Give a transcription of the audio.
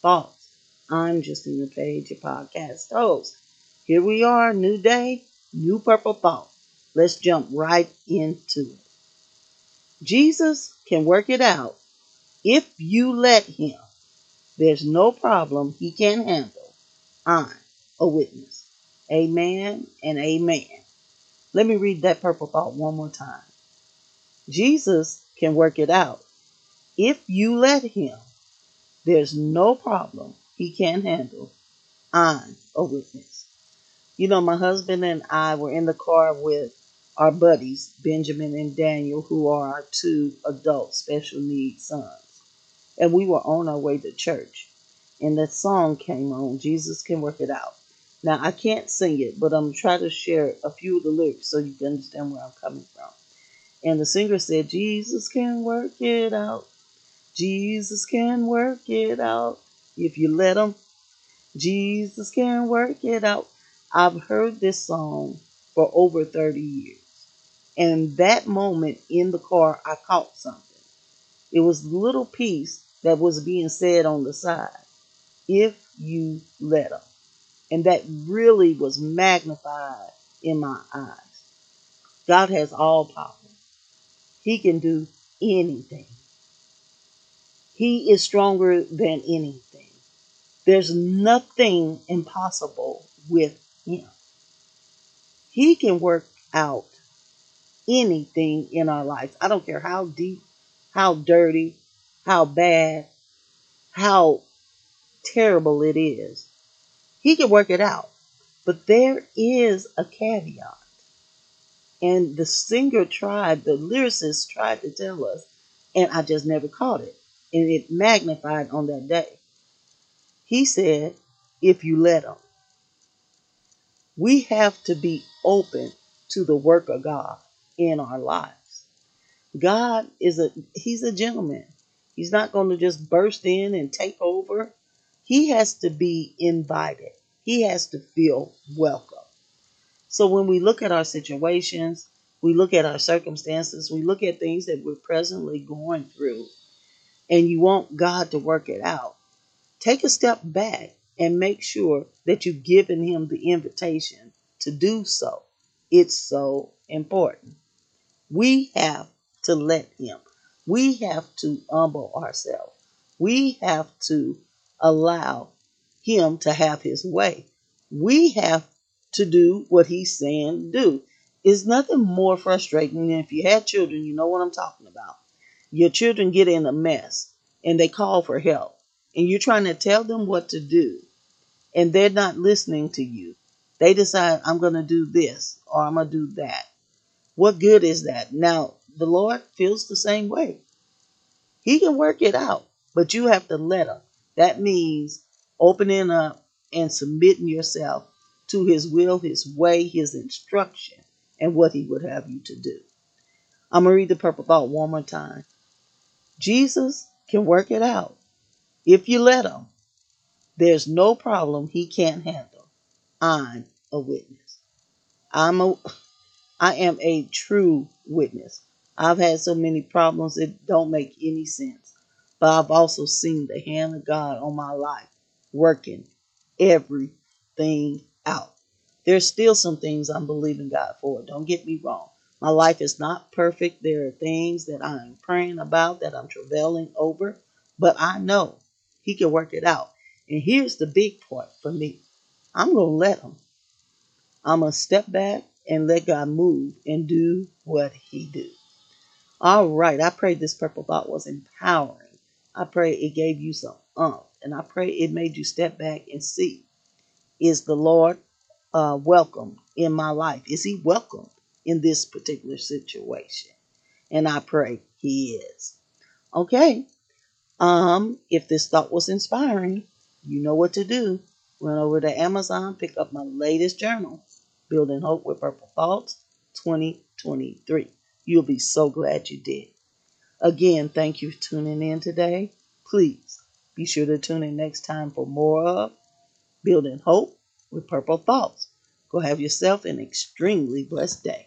Thoughts. I'm Justina Page, your podcast host. Here we are, new day, new purple thought. Let's jump right into it. Jesus can work it out if you let him. There's no problem he can't handle. I'm a witness. Amen and amen. Let me read that purple thought one more time. Jesus can work it out if you let him. There's no problem he can't handle. I'm a witness. You know, my husband and I were in the car with our buddies, Benjamin and Daniel, who are our two adult special needs sons. And we were on our way to church. And that song came on, Jesus Can Work It Out. Now, I can't sing it, but I'm going to try to share a few of the lyrics so you can understand where I'm coming from. And the singer said, Jesus can work it out. Jesus can work it out if you let him. Jesus can work it out. I've heard this song for over 30 years. And that moment in the car, I caught something. It was the little piece that was being said on the side. If you let him. And that really was magnified in my eyes. God has all power. He can do anything. He is stronger than anything. There's nothing impossible with him. He can work out anything in our lives. I don't care how deep, how dirty, how bad, how terrible it is. He can work it out. But there is a caveat. And the singer tried, the lyricist tried to tell us, and I just never caught it. And it magnified on that day. He said, if you let him. We have to be open to the work of God in our lives. God is he's a gentleman. He's not going to just burst in and take over. He has to be invited. He has to feel welcome. So when we look at our situations, we look at our circumstances, we look at things that we're presently going through, and you want God to work it out, take a step back and make sure that you've given him the invitation to do so. It's so important. We have to let him. We have to humble ourselves. We have to allow him to have his way. We have to do what he's saying do. It's nothing more frustrating than if you had children, you know what I'm talking about. Your children get in a mess and they call for help and you're trying to tell them what to do and they're not listening to you. They decide I'm going to do this or I'm going to do that. What good is that? Now, the Lord feels the same way. He can work it out, but you have to let him. That means opening up and submitting yourself to his will, his way, his instruction, and what he would have you to do. I'm going to read the purple thought one more time. Jesus can work it out if you let him. There's no problem he can't handle. I'm a witness. I am a true witness. I've had so many problems it don't make any sense. But I've also seen the hand of God on my life working everything out. There's still some things I'm believing God for. Don't get me wrong. My life is not perfect. There are things that I'm praying about, that I'm travailing over, but I know he can work it out. And here's the big part for me. I'm going to let him. I'm going to step back and let God move and do what he do. All right. I pray this purple thought was empowering. I pray it gave you some umph, and I pray it made you step back and see, is the Lord welcome in my life? Is he welcome in this particular situation? And I pray he is. Okay, If this thought was inspiring, you know what to do. Run over to Amazon, pick up my latest journal, Building Hope with Purple Thoughts 2023. You'll be so glad you did. Again, thank you for tuning in today. Please be sure to tune in next time for more of Building Hope with Purple Thoughts. Go have yourself an extremely blessed day.